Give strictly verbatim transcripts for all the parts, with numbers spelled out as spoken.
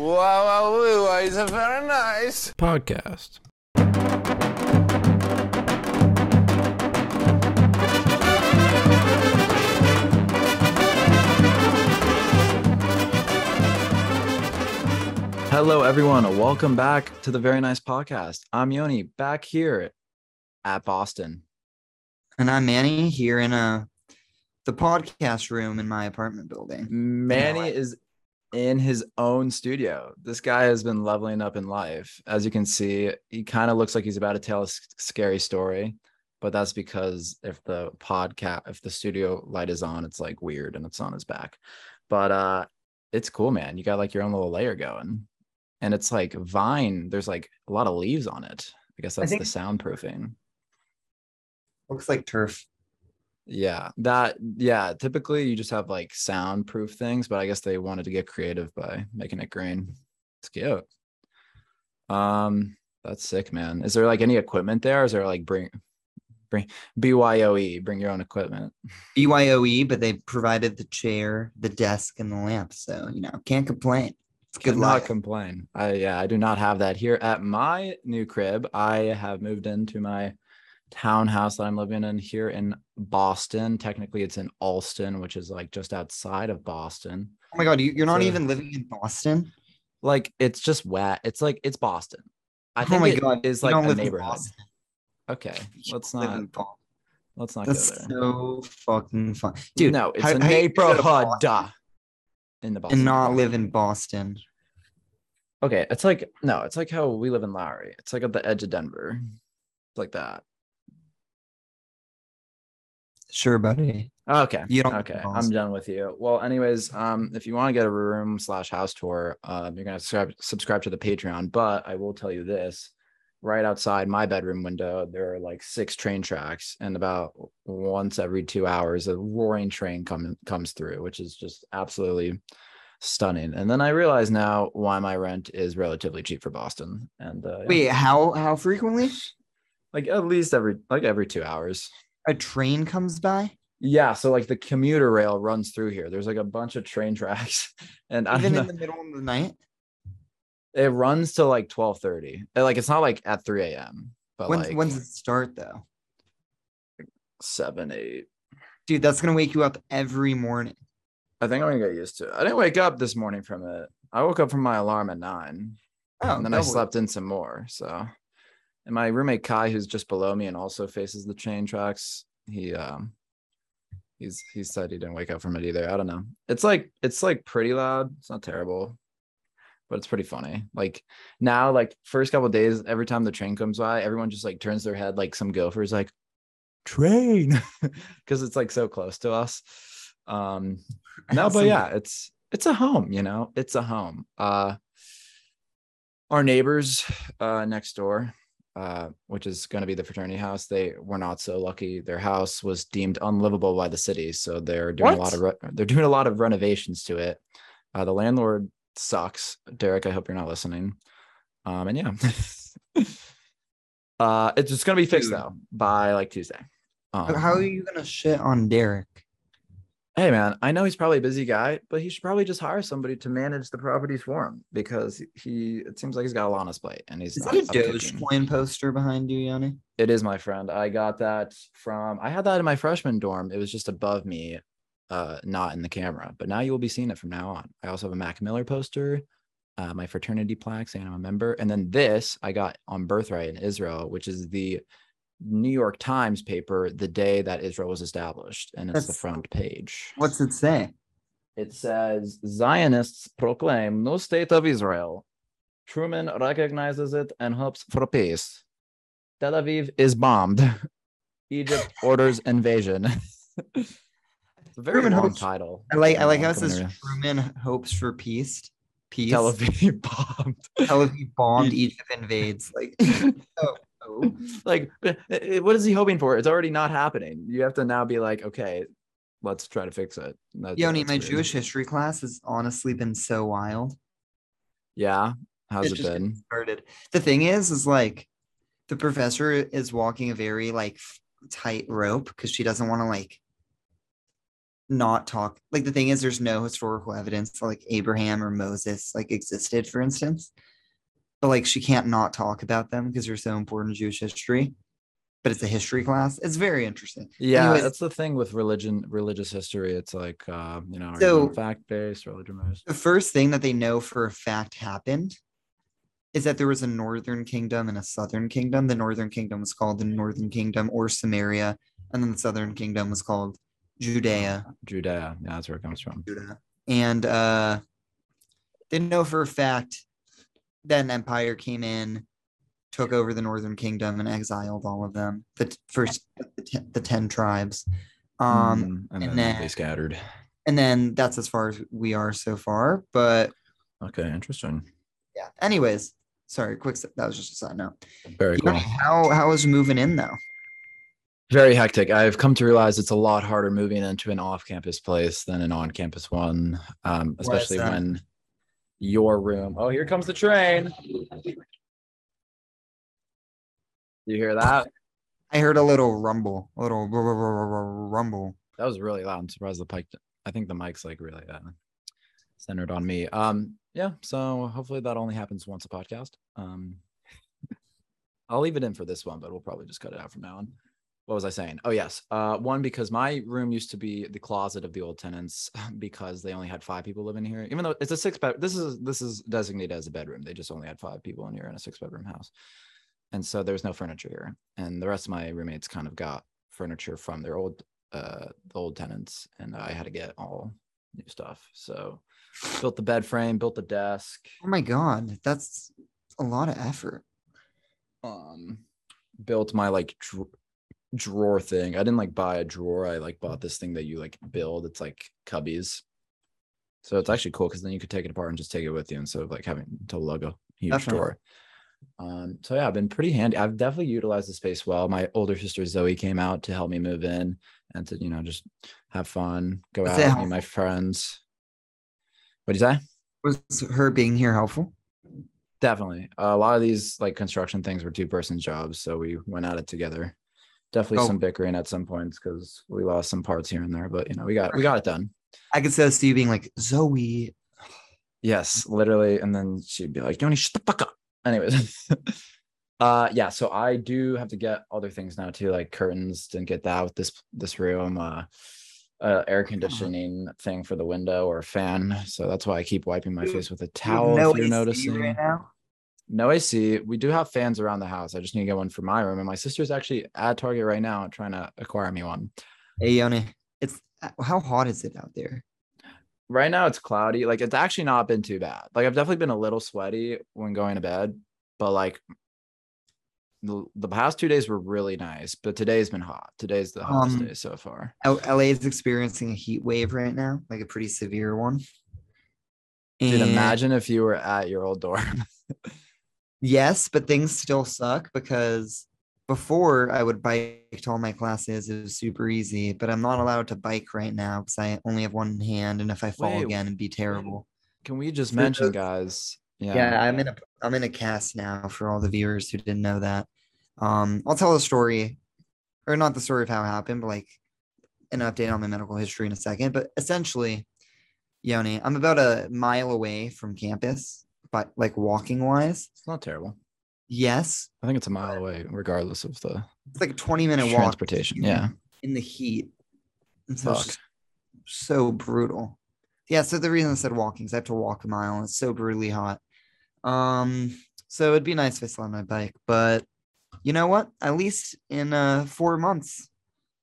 Wow, wow, is a very nice podcast. Hello, everyone. Welcome back to the Very Nice Podcast. I'm Yoni, back here at Boston, and I'm Manny here in uh the podcast room in my apartment building. Manny is in his own studio. This guy has been leveling up in life. As you can see, he kind of looks like he's about to tell a scary story, but that's because if the podcast, if the studio light is on, it's like weird and it's on his back. But uh, it's cool, man. You got like your own little layer going, and it's like vine. There's like a lot of leaves on it. I guess that's I the soundproofing. Looks like turf. Yeah, that, yeah, typically you just have like soundproof things, but I guess they wanted to get creative by making it green. It's cute. Um, that's sick, man. Is there like any equipment there? Or is there like bring, bring, B Y O E, bring your own equipment? B Y O E, but they provided the chair, the desk, and the lamp. So, you know, can't complain. It's good luck. Cannot complain. I, yeah, I do not have that here at my new crib. I have moved into my townhouse that I'm living in here in Boston. Technically it's in Allston, which is like just outside of Boston. Oh my god, you're not so, even living in Boston? Like it's just wet. It's like it's Boston. I think oh my it god is like a neighborhood. Okay. Let's not let's not That's go there. So fucking fun. Dude, no, it's how, a how neighborhood duh, in the Boston. And not live in Boston. Okay. It's like no, it's like how we live in Lowry. It's like at the edge of Denver. It's like that. Sure, buddy. Okay. You don't okay. I'm done with you. Well, anyways, um, if you want to get a room slash house tour, um, you're going to subscribe, subscribe to the Patreon. But I will tell you this, right outside my bedroom window, there are like six train tracks, and about once every two hours, a roaring train comes comes through, which is just absolutely stunning. And then I realize now why my rent is relatively cheap for Boston. And uh, wait, yeah. how how frequently? Like at least every like every two hours. A train comes by? Yeah, so like the commuter rail runs through here. There's like a bunch of train tracks, and even in the middle of the night, it runs to like twelve thirty. Like it's not like at three a m. But when's, like, when's it start though? Like seven, eight. Dude, that's gonna wake you up every morning. I think I'm gonna get used to it. I didn't wake up this morning from it. I woke up from my alarm at nine, oh, and then I slept in some more. So. And my roommate Kai, who's just below me and also faces the train tracks, he um, he's he said he didn't wake up from it either. I don't know. It's like it's like pretty loud. It's not terrible, but it's pretty funny. Like now, like first couple of days, every time the train comes by, everyone just like turns their head like some gopher's like train because it's like so close to us. Um, no, but yeah, it's it's a home. You know, it's a home. Uh, our neighbors uh, next door. Uh, which is going to be the fraternity house. They were not so lucky. Their house was deemed unlivable by the city, so they're doing what? a lot of re- they're doing a lot of renovations to it. Uh, the landlord sucks, Derek. I hope you're not listening. Um, and yeah, uh, it's just going to be fixed though by like Tuesday. Um, How are you going to shit on Derek? Hey man, I know he's probably a busy guy, but he should probably just hire somebody to manage the properties for him because he, it seems like he's got a lot on his plate and he's. Is that a Dogecoin poster behind you, Yoni? It is, my friend. I got that from, I had that in my freshman dorm. It was just above me, uh, not in the camera, but now you will be seeing it from now on. I also have a Mac Miller poster, uh, my fraternity plaque saying I'm a member. And then this I got on Birthright in Israel, which is the New York Times paper the day that Israel was established, and it's That's, the front page. What's it say? It says Zionists proclaim no state of Israel. Truman recognizes it and hopes for peace. Tel Aviv is bombed. Egypt orders invasion. It's a very Truman long hopes, title. I like I like how it says Truman hopes for peace. Peace. Tel Aviv bombed. Tel Aviv bombed. Egypt invades. Like. Oh. Like, what is he hoping for? It's already not happening. You have to now be like, okay, let's try to fix it. That's, Yoni, that's my weird. Jewish history class has honestly been so wild. Yeah, how's it, it been? Started. The thing is, is like the professor is walking a very like tight rope because she doesn't want to like not talk, like the thing is there's no historical evidence like Abraham or Moses like existed, for instance, but like she can't not talk about them because they're so important in Jewish history. But it's a history class. It's very interesting. Yeah. Anyways, that's the thing with religion, religious history. It's like, uh, you know, so fact-based, religion-based. The first thing that they know for a fact happened is that there was a northern kingdom and a southern kingdom. The northern kingdom was called the northern kingdom or Samaria. And then the southern kingdom was called Judea. Judea. Yeah, that's where it comes from. Judea. And uh, they know for a fact that an empire came in, took over the northern kingdom and exiled all of them, the t- first the, t- the ten tribes, um mm, and, and then, then they scattered, and then that's as far as we are so far. But okay, interesting. Yeah, anyways, sorry, quick, that was just a side note. Very you cool know, how how is moving in though? Very hectic. I've come to realize it's a lot harder moving into an off-campus place than an on-campus one, um especially when your room oh here comes the train. You hear that? I heard a little rumble, a little rumble. That was really loud. I'm surprised the mic. I think the mic's like really uh, centered on me. Um, yeah. So hopefully that only happens once a podcast. Um, I'll leave it in for this one, but we'll probably just cut it out from now on. What was I saying? Oh yes. Uh, one, because my room used to be the closet of the old tenants because they only had five people living here, even though it's a six bed. This is this is designated as a bedroom. They just only had five people in here in a six bedroom house. And so there's no furniture here. And the rest of my roommates kind of got furniture from their old uh, the old tenants. And I had to get all new stuff. So built the bed frame, built the desk. Oh, my God. That's a lot of effort. Um, built my, like, dr- drawer thing. I didn't, like, buy a drawer. I, like, bought this thing that you, like, build. It's, like, cubbies. So it's actually cool because then you could take it apart and just take it with you instead of, like, having to lug a huge Definitely. drawer. Um, so yeah, I've been pretty handy. I've definitely utilized the space well. My older sister Zoe came out to help me move in and to, you know, just have fun, go was out, meet my friends. What'd you say? Was her being here helpful? Definitely. Uh, a lot of these like construction things were two-person jobs, so we went at it together. Definitely oh. some bickering at some points because we lost some parts here and there, but you know, we got we got it done. I could sense you being like, Zoe. Yes, literally, and then she'd be like, Yoni, shut the fuck up. Anyways, uh, yeah, so I do have to get other things now too, like curtains, didn't get that with this this room, uh, uh air conditioning oh. thing for the window or a fan. So that's why I keep wiping my face with a towel. No, if you're A C noticing. Right now? No A C. We do have fans around the house. I just need to get one for my room. And my sister's actually at Target right now trying to acquire me one. Hey, Yoni, it's how hot is it out there? Right now it's cloudy. Like it's actually not been too bad. Like I've definitely been a little sweaty when going to bed, but like the, the past two days were really nice, but today's been hot. Today's the hottest um, day so far. L A is experiencing a heat wave right now, like a pretty severe one. And dude, imagine if you were at your old dorm. Yes, but things still suck because before I would bike to all my classes. It was super easy, but I'm not allowed to bike right now because I only have one hand, and if I fall Wait, again, it'd be terrible. Can we just mention, guys? Yeah, yeah, I'm in a I'm in a cast now for all the viewers who didn't know that. Um, I'll tell the story, or not the story of how it happened, but like an update on my medical history in a second. But essentially, Yoni, I'm about a mile away from campus, but like walking wise, it's not terrible. Yes, I think it's a mile away, regardless of the. It's like a twenty-minute walk. Transportation, yeah. In the heat, it's so, so brutal. Yeah, so the reason I said walking is I have to walk a mile, and it's so brutally hot. Um, so it'd be nice if I still had my bike, but you know what? At least in uh four months,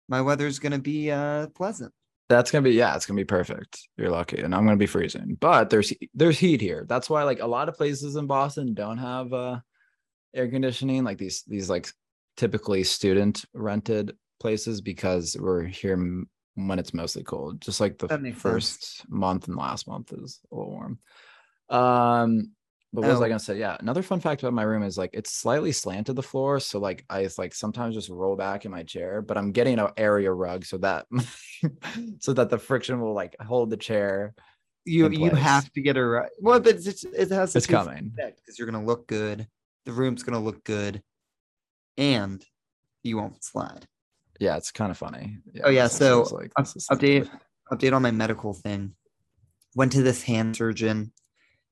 my weather's gonna be uh pleasant. That's gonna be yeah, it's gonna be perfect. You're lucky, and I'm gonna be freezing. But there's there's heat here. That's why like a lot of places in Boston don't have uh. air conditioning, like these these like typically student rented places, because we're here when it's mostly cold, just like the first sense. month and last month is a little warm. Um but what oh. was I gonna say? Yeah, another fun fact about my room is like it's slightly slanted the floor, so like I like sometimes just roll back in my chair, but I'm getting an area rug so that so that the friction will like hold the chair. You you have to get a rug. Well, but it's, it has to it's coming because you're gonna look good. The room's going to look good and you won't slide. Yeah, it's kind of funny. Yeah, oh, yeah. So, so like, update update on my medical thing. Went to this hand surgeon.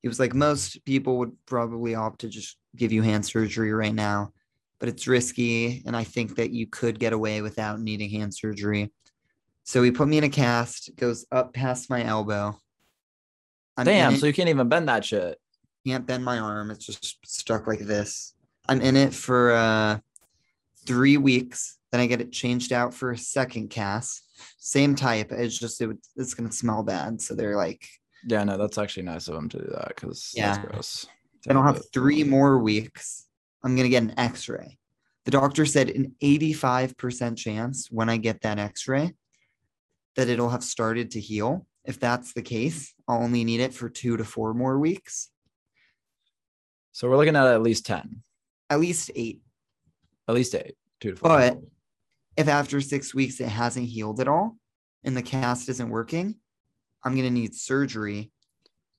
He was like, most people would probably opt to just give you hand surgery right now, but it's risky, and I think that you could get away without needing hand surgery. So he put me in a cast. It goes up past my elbow. I'm Damn, so you can't even bend that shit. Can't bend my arm. It's just stuck like this. I'm in it for uh, three weeks. Then I get it changed out for a second cast. Same type. It's just it would, it's going to smell bad. So they're like... Yeah, no, that's actually nice of them to do that because yeah. that's gross. Then I'll have three more weeks. I'm going to get an x-ray. The doctor said an eighty-five percent chance when I get that x-ray that it'll have started to heal. If that's the case, I'll only need it for two to four more weeks. So we're looking at at least ten. At least eight. At least eight. Two to four. But if after six weeks it hasn't healed at all and the cast isn't working, I'm going to need surgery.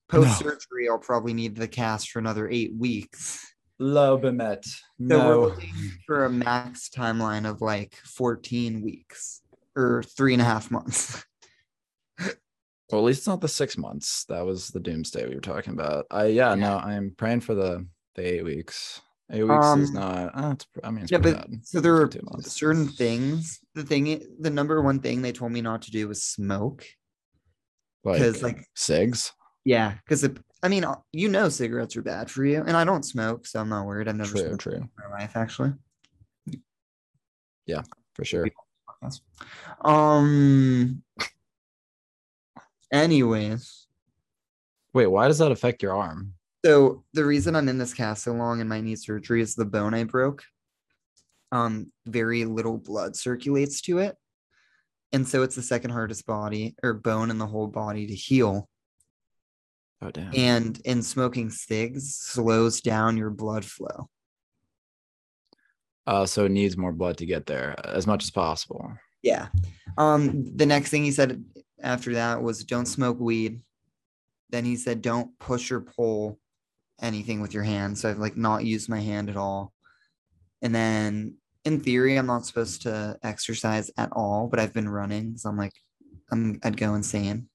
Post-surgery, no. I'll probably need the cast for another eight weeks. Low Bemet. No. So we're looking for a max timeline of like fourteen weeks or three and a half months. Well, at least it's not the six months. That was the doomsday we were talking about. I yeah, yeah. no, I'm praying for the, the eight weeks. Eight weeks um, is not. Oh, it's, I mean, it's yeah, but bad. So there are certain things. The thing, the number one thing they told me not to do was smoke. Because like, like cigs. Yeah, because I mean, you know, cigarettes are bad for you, and I don't smoke, so I'm not worried. I've never true, smoked true. in my life, actually. Yeah, for sure. Um. Anyways. Wait, why does that affect your arm? So the reason I'm in this cast so long and my knee surgery is the bone I broke. Um, very little blood circulates to it. And so it's the second hardest body or bone in the whole body to heal. Oh, damn. And in smoking cigs slows down your blood flow. Uh, so it needs more blood to get there as much as possible. Yeah. Um, the next thing he said after that was don't smoke weed. Then he said don't push or pull anything with your hand. So I've like not used my hand at all. And then in theory, I'm not supposed to exercise at all, but I've been running. So I'm like, I'm, I'd go insane.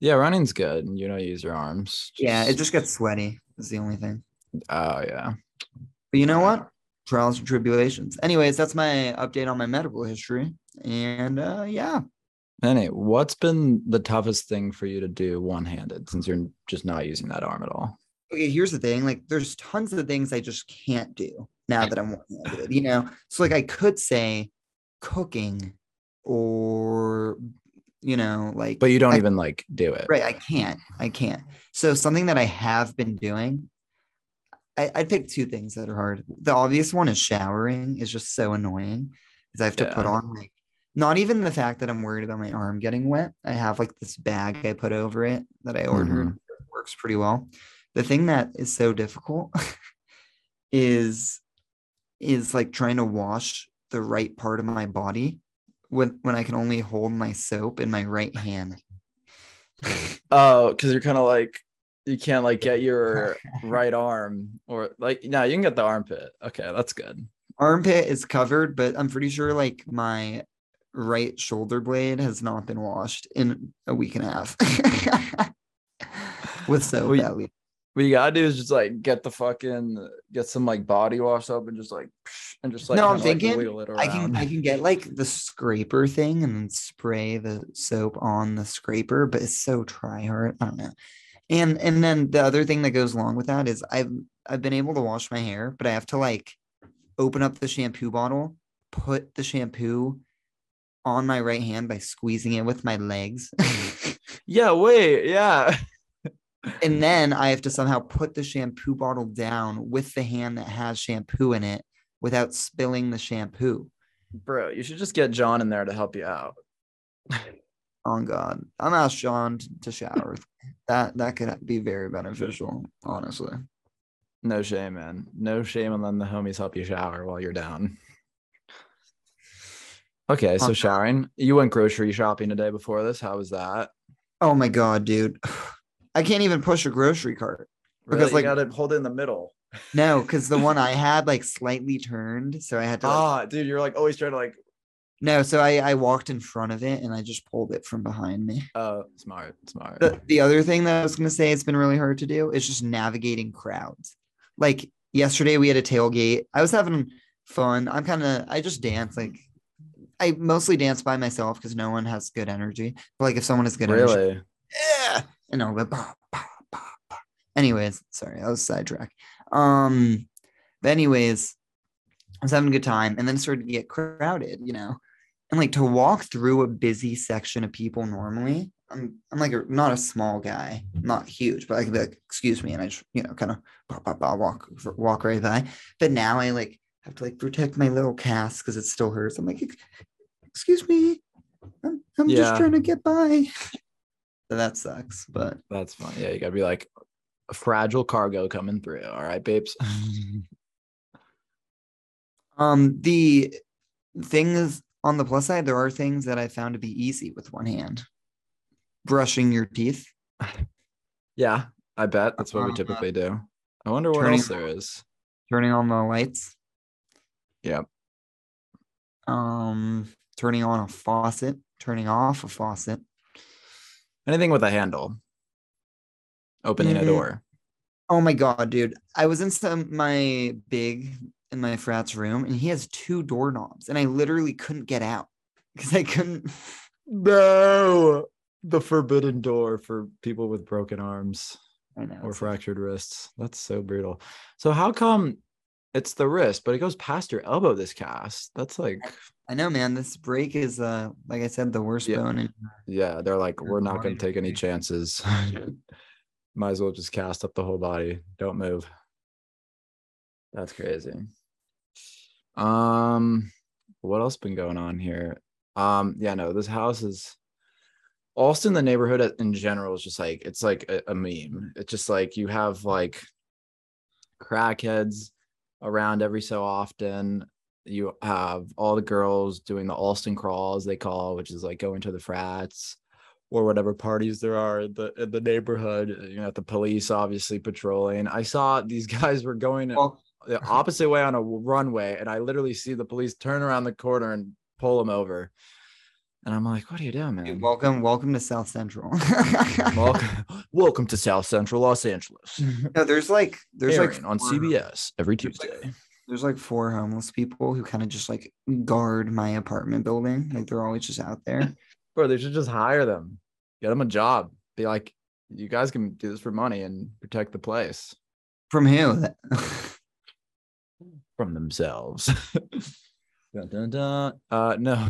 Yeah, running's good. You know, you use your arms. Just... Yeah, it just gets sweaty is the only thing. Oh, yeah. But you know what? Trials and tribulations. Anyways, that's my update on my medical history. And uh, yeah. Manny, what's been the toughest thing for you to do one-handed since you're just not using that arm at all? Okay, here's the thing. Like, there's tons of things I just can't do now that I'm one-handed, you know? So, like, I could say cooking or, you know, like... But you don't I, even, like, do it. Right, I can't. I can't. So, something that I have been doing, I, I picked two things that are hard. The obvious one is showering is just so annoying because I have to yeah. put on, like, not even the fact that I'm worried about my arm getting wet. I have like this bag I put over it that I ordered. Mm-hmm. It works pretty well. The thing that is so difficult is is like trying to wash the right part of my body when when I can only hold my soap in my right hand. Oh, because you're kind of like you can't like get your right arm or like no, you can get the armpit. Okay, that's good. Armpit is covered, but I'm pretty sure like my right shoulder blade has not been washed in a week and a half with soap. What you, what you gotta do is just like get the fucking get some like body wash up and just like and just like no, I'm thinking like I can I can get like the scraper thing and then spray the soap on the scraper, but it's so try hard. I don't know. And and then the other thing that goes along with that is I've I've been able to wash my hair, but I have to like open up the shampoo bottle, put the shampoo on my right hand by squeezing it with my legs. yeah, wait, yeah. And then I have to somehow put the shampoo bottle down with the hand that has shampoo in it without spilling the shampoo. Bro, you should just get John in there to help you out. Oh, God. I'm asking John to shower. that that could be very beneficial, honestly. No shame, man. No shame on letting the homies help you shower while you're down. Okay, so showering. You went grocery shopping today before this. How was that? Oh my god, dude! I can't even push a grocery cart because really? like you gotta hold it in the middle. No, because the one I had like slightly turned, so I had to. Like, ah, dude, you're like always trying to like No, so I, I walked in front of it and I just pulled it from behind me. Oh, smart, smart. The, the other thing that I was going to say it's been really hard to do is just navigating crowds. Like yesterday we had a tailgate. I was having fun. I'm kind of, I just dance. Like I mostly dance by myself because no one has good energy. But like if someone has good really? energy. Yeah. And I'll go, bah, bah, bah, bah. Anyways, sorry, I was sidetracked. Um, but anyways, I was having a good time and then it started to get crowded, you know. And, like, to walk through a busy section of people normally, I'm, I'm like, a, not a small guy, not huge, but I could be like, excuse me, and I just, you know, kind of pop, pop, pop, walk, walk right by. But now I, like, have to, like, protect my little cast because it still hurts. I'm like, excuse me, I'm, I'm yeah. just trying to get by. So that sucks, but. That's fun. Yeah, you got to be, like, a fragile cargo coming through. All right, babes. um, the thing is, on the plus side, there are things that I found to be easy with one hand. Brushing your teeth. Yeah, I bet. That's what um, we typically do. I wonder what else there is. Turning on the lights. Yep. Um, turning on a faucet. Turning off a faucet. Anything with a handle. Opening mm-hmm. a door. Oh my God, dude. I was in some my big... in my frat's room, and he has two doorknobs, and I literally couldn't get out because I couldn't. No, the forbidden door for people with broken arms I know, or fractured like... wrists. That's so brutal. So how come it's the wrist, but it goes past your elbow? This cast. That's like. I know, man. This break is, uh, like I said, the worst yeah. bone. In- yeah, they're like, we're not going to take any chances. Might as well just cast up the whole body. Don't move. That's crazy. Um, what else been going on here? Um, yeah, no, this house is Allston. The neighborhood in general is just like, it's like a, a meme. It's just like you have like crackheads around every so often. You have all the girls doing the Allston crawls, they call, which is like going to the frats or whatever parties there are in the, in the neighborhood. You know, the police obviously patrolling. I saw these guys were going oh. the opposite way on a runway, and I literally see the police turn around the corner and pull them over. And I'm like, what are you doing, man? Dude, welcome, welcome to South Central. welcome, welcome to South Central Los Angeles. No, there's like there's Aaron like four, on C B S every Tuesday. There's like, there's like four homeless people who kind of just like guard my apartment building. Like they're always just out there. Bro, they should just hire them. Get them a job. Be like, you guys can do this for money and protect the place. From who? From themselves. Dun, dun, dun. Uh, no,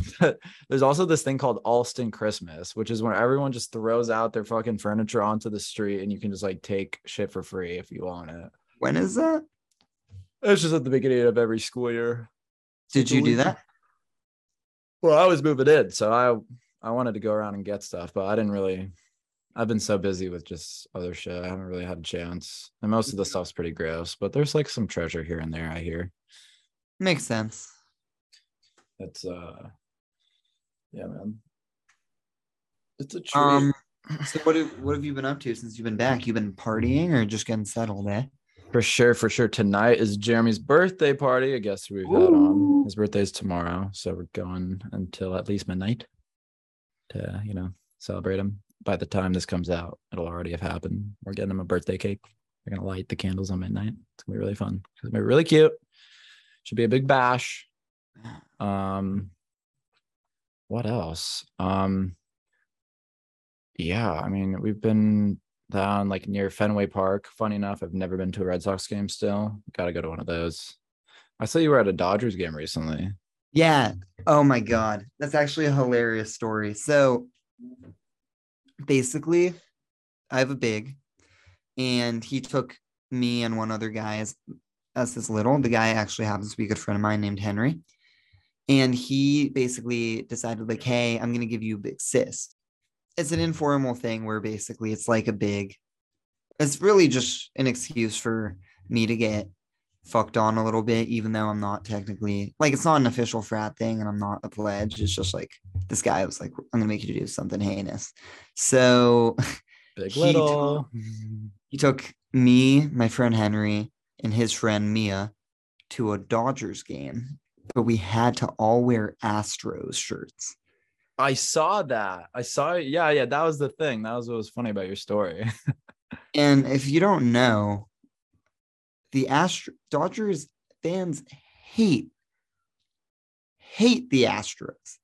there's also this thing called Allston Christmas, which is when everyone just throws out their fucking furniture onto the street and you can just like take shit for free if you want it. When is that? It's just at the beginning of every school year. Did you do that? Well, I was moving in, so I... I wanted to go around and get stuff, but I didn't really, I've been so busy with just other shit. I haven't really had a chance. And most of the stuff's pretty gross, but there's like some treasure here and there, I hear. Makes sense. That's, uh, yeah, man. It's a treat. Um, so what have, what have you been up to since you've been back? You've been partying or just getting settled, eh? For sure, for sure. Tonight is Jeremy's birthday party. I guess we've had on. His birthday is tomorrow, so we're going until at least midnight. To, you know, celebrate him. By the time this comes out, it'll already have happened. We're getting him a birthday cake. We're gonna light the candles on midnight. It's gonna be really fun. It's gonna be really cute. Should be a big bash. Um, what else? Um, yeah, I mean, we've been down like near Fenway Park. Funny enough, I've never been to a Red Sox game. Still, got to go to one of those. I saw you were at a Dodgers game recently. Yeah. Oh my God. That's actually a hilarious story. So basically I have a big, and he took me and one other guy as, as his little. The guy actually happens to be a good friend of mine named Henry. And he basically decided like, hey, I'm going to give you a big sis. It's an informal thing where basically it's like a big, it's really just an excuse for me to get fucked on a little bit, even though I'm not technically like, it's not an official frat thing and I'm not a pledge. It's just like this guy was like, I'm gonna make you do something heinous. So big little he, t- he took me, my friend Henry, and his friend Mia to a Dodgers game but we had to all wear Astros shirts. I saw that. I saw it. Yeah, yeah. That was the thing. That was what was funny about your story. And if you don't know, the Astro- Dodgers fans hate, hate the Astros.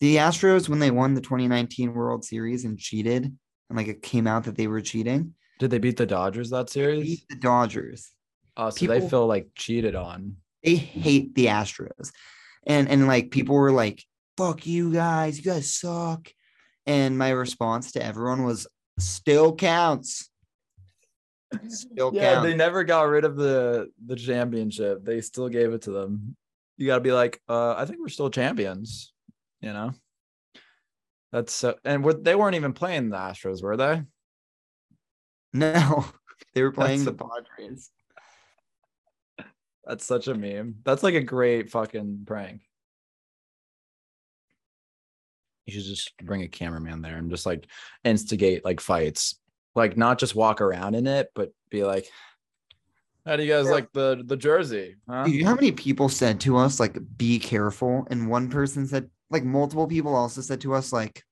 The Astros, when they won the twenty nineteen World Series and cheated, and like it came out that they were cheating. Did they beat the Dodgers that series? Beat the Dodgers. Oh, so people, they feel like cheated on. They hate the Astros. And, and like people were like, fuck you guys, you guys suck. And my response to everyone was, still counts. Still yeah, counts. They never got rid of the, the championship. They still gave it to them. You got to be like, uh, I think we're still champions. You know, that's so, and what they weren't even playing the Astros, were they? No, they were playing the Padres. That's such a meme. That's like a great fucking prank. You should just bring a cameraman there and just like instigate like fights, like not just walk around in it, but be like, how do you guys like the, the jersey? Huh? You know how many people said to us, like, be careful? And one person said, like multiple people also said to us, like,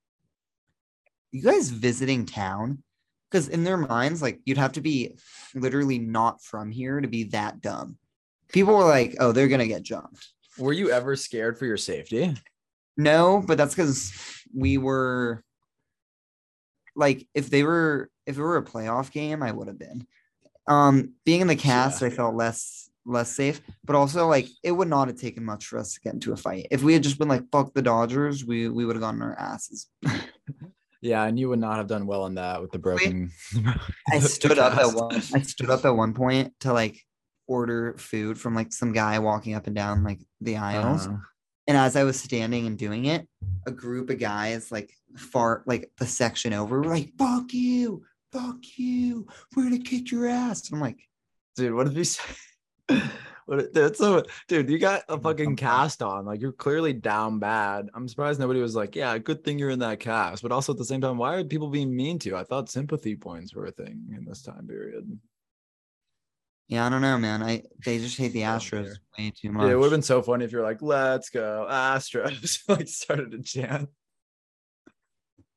you guys visiting town? Because in their minds, like, you'd have to be literally not from here to be that dumb. People were like, oh, they're going to get jumped. Were you ever scared for your safety? No, but that's because we were, like, if they were, if it were a playoff game, I would have been. Um, being in the cast, yeah. I felt less less safe, but also like it would not have taken much for us to get into a fight. If we had just been like fuck the Dodgers, we we would have gotten our asses. Yeah, and you would not have done well in that with the broken. I stood up at one. I stood up at one point to like order food from like some guy walking up and down like the aisles, uh-huh. And as I was standing and doing it, a group of guys like far like the section over were like fuck you. Fuck you! We're gonna kick your ass. I'm like, dude, what did you say? What? That's so, dude. You got a fucking cast on. Like, you're clearly down bad. I'm surprised nobody was like, yeah, good thing you're in that cast. But also at the same time, why are people being mean to you? I thought sympathy points were a thing in this time period. Yeah, I don't know, man. I they just hate the Astros way too much. Yeah, it would have been so funny if you're like, let's go Astros. Like, started to chant.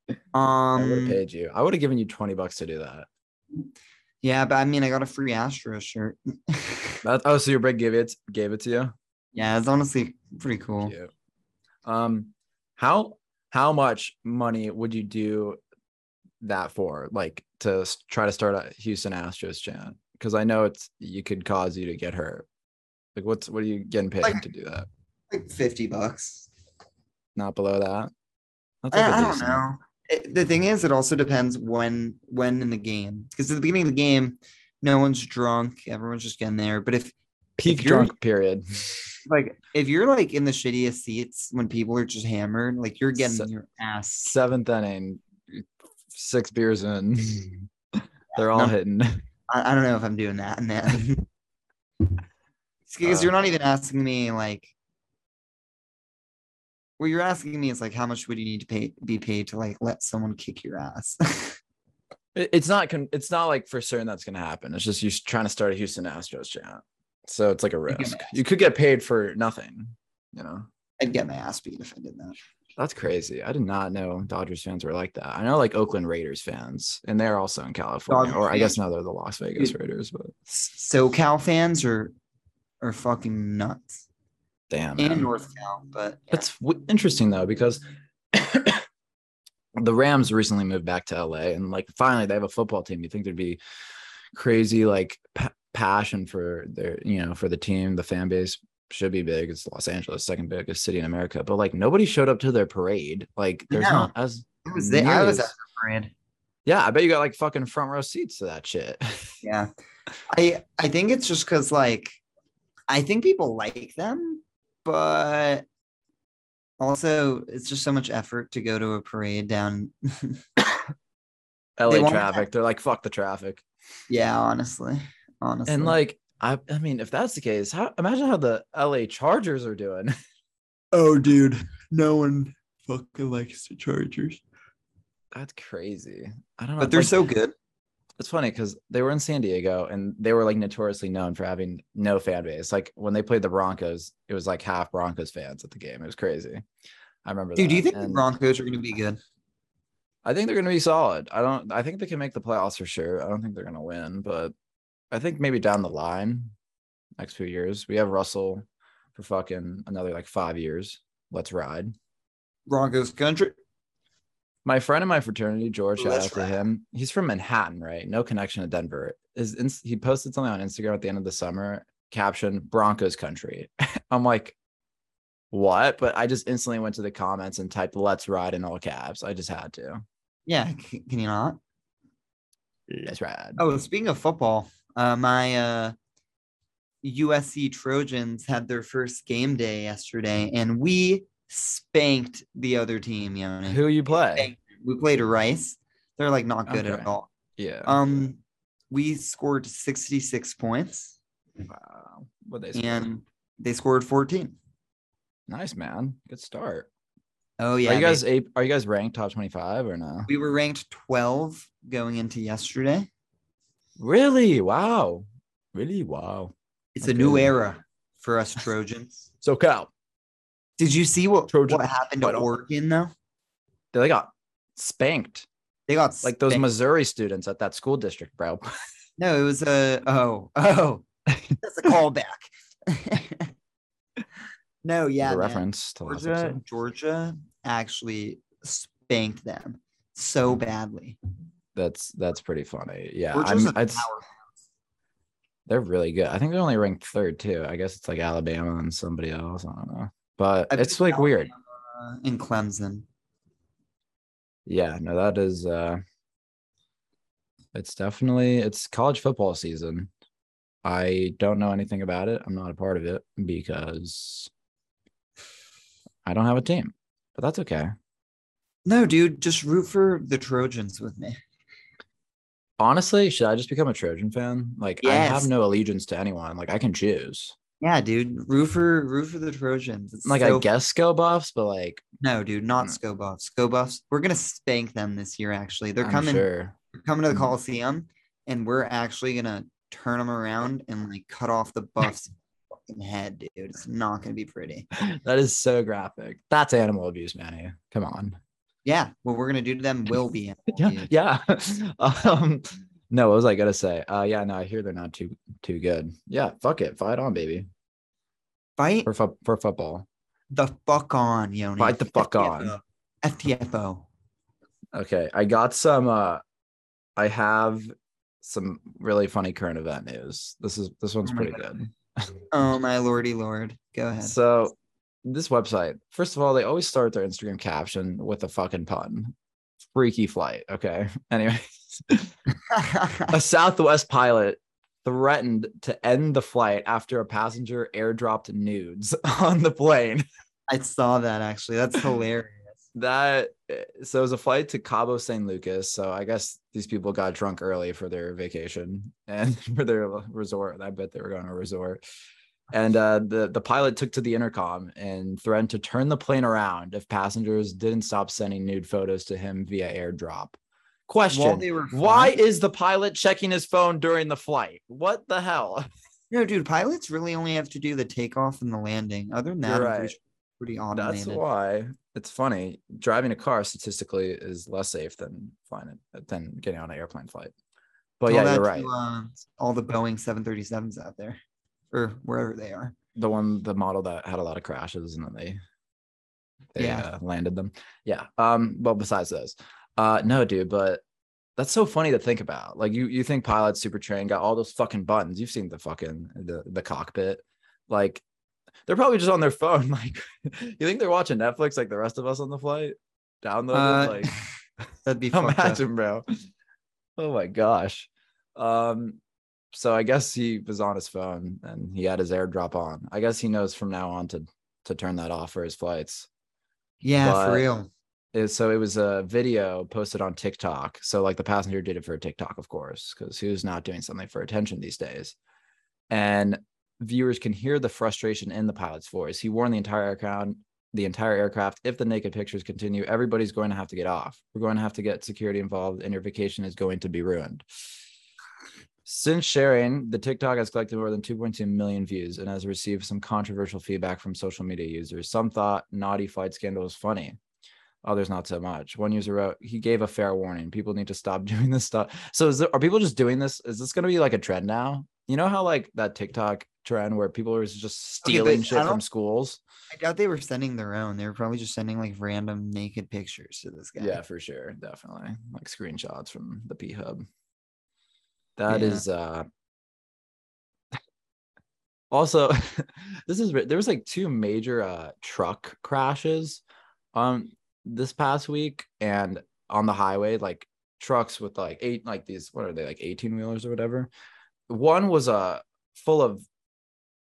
Um, I would have paid you. I would have given you twenty bucks to do that. Yeah, but I mean, I got a free Astros shirt. That, oh, so your break gave it gave it to you? Yeah, it's honestly pretty cool. Um, how how much money would you do that for? Like to try to start a Houston Astros chant? Because I know it's you could cause you to get hurt. Like, what's what are you getting paid like, to do that? Like fifty bucks. Not below that. Like I, I don't know. It, the thing is, it also depends when when in the game. Because at the beginning of the game, no one's drunk. Everyone's just getting there. But if peak if drunk period, like if you're like in the shittiest seats when people are just hammered, like you're getting Se- your ass. Seventh inning, six beers in, yeah, they're all no, hitting. I, I don't know if I'm doing that and that. Because uh, you're not even asking me like. What you're asking me is like, how much would you need to pay be paid to like let someone kick your ass? it's not it's not like for certain that's gonna happen. It's just you trying to start a Houston Astros chant, so it's like a risk. You could get paid for nothing, you know. I'd get my ass beat if I did that. That's crazy. I did not know Dodgers fans were like that. I know like Oakland Raiders fans, and they're also in California, Dodgers or I guess now they're the Las Vegas Dude, Raiders. But SoCal fans are are fucking nuts. Damn, and North Cal, but yeah. That's w- interesting though because the Rams recently moved back to L A and like finally they have a football team. You think there'd be crazy like p- passion for their, you know, for the team. The fan base should be big. It's Los Angeles, second biggest city in America, but like nobody showed up to their parade. Like there's no, not as it was the, I was at the parade. Yeah, I bet you got like fucking front row seats to that shit. Yeah, I I think it's just because like I think people like them. But also, it's just so much effort to go to a parade down L A traffic. They're like, fuck the traffic. Yeah, honestly. Honestly. And like, I I mean, if that's the case, how imagine how the L A Chargers are doing. Oh, dude. No one fucking likes the Chargers. That's crazy. I don't know. But they're like, so good. it's funny because they were in San Diego and they were like notoriously known for having no fan base. Like when they played the Broncos, it was like half Broncos fans at the game. It was crazy. I remember. Dude, that. Do you think and the Broncos are going to be good? I think they're going to be solid. I don't. I think they can make the playoffs for sure. I don't think they're going to win, but I think maybe down the line, next few years, we have Russell for fucking another like five years. Let's ride. Broncos country. My friend in my fraternity, George, shout out to him. He's from Manhattan, right? No connection to Denver. His, he posted something on Instagram at the end of the summer, captioned Broncos country. I'm like, what? But I just instantly went to the comments and typed let's ride in all caps. I just had to. Yeah. Can you not? Let's ride. Oh, speaking of football, uh, my uh, U S C Trojans had their first game day yesterday, and we spanked the other team, Yoni. Who you play? We played Rice. They're like not good okay. at all. Yeah. Um, we scored sixty-six points. Wow. What they scored? And they scored fourteen. Nice, man. Good start. Oh yeah. Are you guys they, a, are you guys ranked top twenty-five or no? We were ranked twelve going into yesterday. Really? Wow. Really? Wow. It's okay. A new era for us Trojans. So Cal. Did you see what, what happened to Oregon, though? They got spanked. They got spanked. Like those Missouri students at that school district, bro. No, it was a, oh, oh, that's a callback. No, yeah, the reference to Georgia, Georgia actually spanked them so badly. That's that's pretty funny. Yeah, Georgia's I'm, a powerhouse. They're really good. I think they're only ranked third, too. I guess it's like Alabama and somebody else. I don't know. But I it's like Alabama weird in Clemson. Yeah, no, that is uh it's definitely it's college football season. I don't know anything about it. I'm not a part of it because I don't have a team, but that's okay. No, dude, just root for the Trojans with me. Honestly, should I just become a Trojan fan? Like yes. I have no allegiance to anyone. Like I can choose. Yeah, dude, root for, root for the Trojans. It's like, so I guess Sco Buffs, but like... No, dude, not Sco Buffs. Sco Buffs, we're going to spank them this year, actually. They're coming, sure. They're coming to the Coliseum, and we're actually going to turn them around and like cut off the Buffs' fucking head, dude. It's not going to be pretty. That is so graphic. That's animal abuse, Manny. Come on. Yeah, what we're going to do to them will be animal yeah, abuse. Yeah. um, no, what was I going to say? Uh, yeah, no, I hear they're not too too good. Yeah, fuck it. Fight on, baby. Fight for, fu- for football. The fuck on, Yoni. Fight the fuck F T F O. On. F T F O. Okay, I got some. Uh, I have some really funny current event news. This is this one's oh pretty God. Good. Oh my lordy lord! Go ahead. So this website, first of all, they always start their Instagram caption with a fucking pun. Freaky flight. Okay. Anyway, a Southwest pilot threatened to end the flight after a passenger airdropped nudes on the plane. I saw that, actually. That's hilarious. That so it was a flight to Cabo San Lucas. So I guess these people got drunk early for their vacation and for their resort. I bet they were going to a resort. And uh, the, the pilot took to the intercom and threatened to turn the plane around if passengers didn't stop sending nude photos to him via airdrop. Question, why is the pilot checking his phone during the flight? What the hell? No, dude, pilots really only have to do the takeoff and the landing. Other than that, right. It's pretty automated. That's why it's funny. Driving a car statistically is less safe than flying it, than getting on an airplane flight. But tell yeah, you're right. To, uh, all the Boeing seven thirty-sevens out there, or wherever they are. The one, the model that had a lot of crashes and then they, they yeah. uh, landed them. Yeah. Um. Well, besides those. Uh, no, dude, but that's so funny to think about. Like you, you think pilots super trained, got all those fucking buttons. You've seen the fucking, the, the cockpit. Like they're probably just on their phone. Like you think they're watching Netflix, like the rest of us on the flight download. Uh, like that'd be imagine, bro. Oh my gosh. Um, so I guess he was on his phone and he had his airdrop on. I guess he knows from now on to, to turn that off for his flights. Yeah, but for real. So it was a video posted on TikTok. So like the passenger did it for a TikTok, of course, because who's not doing something for attention these days? And viewers can hear the frustration in the pilot's voice. He warned the entire aircraft, the entire aircraft, if the naked pictures continue, everybody's going to have to get off. We're going to have to get security involved and your vacation is going to be ruined. Since sharing, the TikTok has collected more than two point two million views and has received some controversial feedback from social media users. Some thought naughty flight scandal was funny. Others not so much. One user wrote, he gave a fair warning. People need to stop doing this stuff. So is there, are people just doing this? Is this going to be like a trend now? You know how like that TikTok trend where people are just stealing okay, they, shit from schools? I doubt they were sending their own. They were probably just sending like random naked pictures to this guy. Yeah, for sure. Definitely. Like screenshots from the P Hub. That yeah. is uh also this is there was like two major uh truck crashes um this past week, and on the highway, like trucks with like eight like these what are they like eighteen wheelers or whatever. One was a uh, full of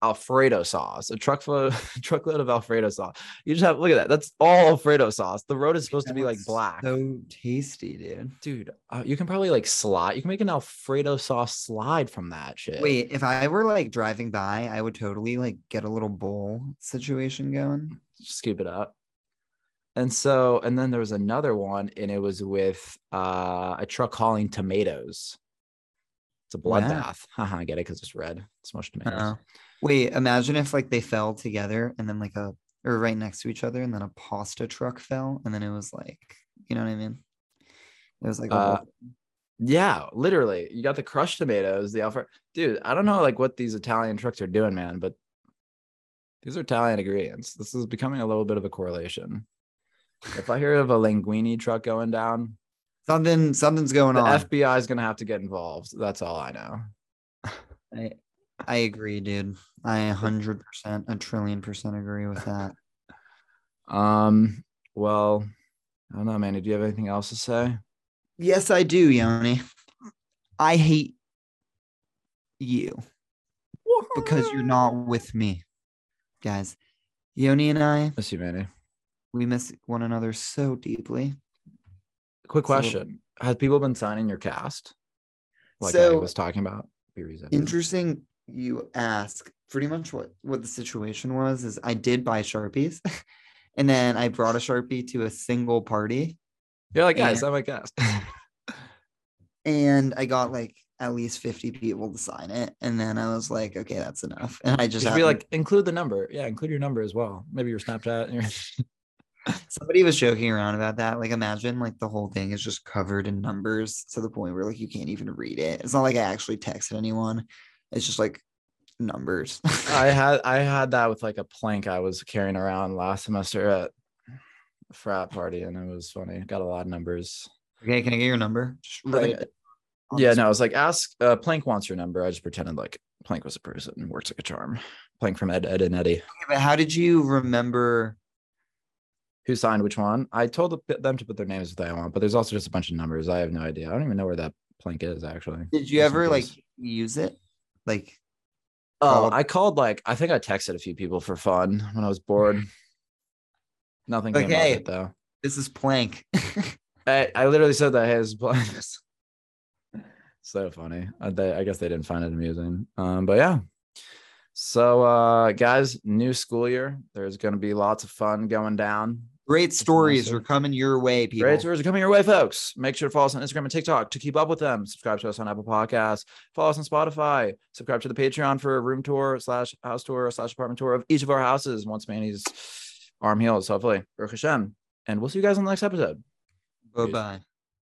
Alfredo sauce, a truck full of, truckload of Alfredo sauce. You just have look at that. That's all Alfredo sauce. The road is supposed That's to be like black. So tasty, dude. Dude, uh, you can probably like slide. You can make an Alfredo sauce slide from that shit. Wait, if I were like driving by, I would totally like get a little bowl situation going. Just scoop it up. And so, and then there was another one, and it was with uh, a truck hauling tomatoes. It's a bloodbath. Yeah. Haha, I get it because it's red. Smushed tomatoes. Uh-oh. Wait, imagine if like they fell together and then like a or right next to each other and then a pasta truck fell and then it was like, you know what I mean? It was like a uh, yeah, literally. You got the crushed tomatoes, the Alfredo. Dude, I don't know like what these Italian trucks are doing, man, but these are Italian ingredients. This is becoming a little bit of a correlation. If I hear of a linguine truck going down, something something's going on. The F B I is gonna have to get involved. That's all I know. I I agree, dude. I a hundred percent, a trillion percent agree with that. Um, well, I don't know, Manny. Do you have anything else to say? Yes, I do, Yoni. I hate you what? because you're not with me, guys. Yoni and I miss you, Manny. We miss one another so deeply. Quick question: so, has people been signing your cast? Like so, I was talking about. Interesting. You ask pretty much what, what the situation was is I did buy Sharpies and then I brought a Sharpie to a single party. You're like, guys, I'm like, guys. And I got like at least fifty people to sign it. And then I was like, okay, that's enough. And I just be like, include the number. Yeah, include your number as well. Maybe your Snapchat. And your... Somebody was joking around about that. Like, imagine like the whole thing is just covered in numbers to the point where like you can't even read it. It's not like I actually texted anyone. It's just like numbers. I had I had that with like a plank I was carrying around last semester at a frat party, and it was funny. Got a lot of numbers. Okay, can I get your number? Like, yeah, no, I was like, ask uh, Plank wants your number. I just pretended like Plank was a person and works like a charm. Plank from Ed, Ed and Eddie. Okay, but how did you remember who signed which one? I told them to put their names if they want, but there's also just a bunch of numbers. I have no idea. I don't even know where that plank is actually. Did you ever like use it? Like, oh, I called like I think I texted a few people for fun when I was bored. Nothing came okay. of it though. This is Plank. I, I literally said that. Hey, this is Plank. So funny. I, they, I guess they didn't find it amusing. Um, but yeah. So uh, guys, new school year. There's going to be lots of fun going down. Great stories are coming your way, people. Great stories are coming your way, folks. Make sure to follow us on Instagram and TikTok to keep up with them. Subscribe to us on Apple Podcasts. Follow us on Spotify. Subscribe to the Patreon for a room tour slash house tour slash apartment tour of each of our houses once Manny's arm heals, hopefully. Baruch Hashem. And we'll see you guys on the next episode. Bye-bye.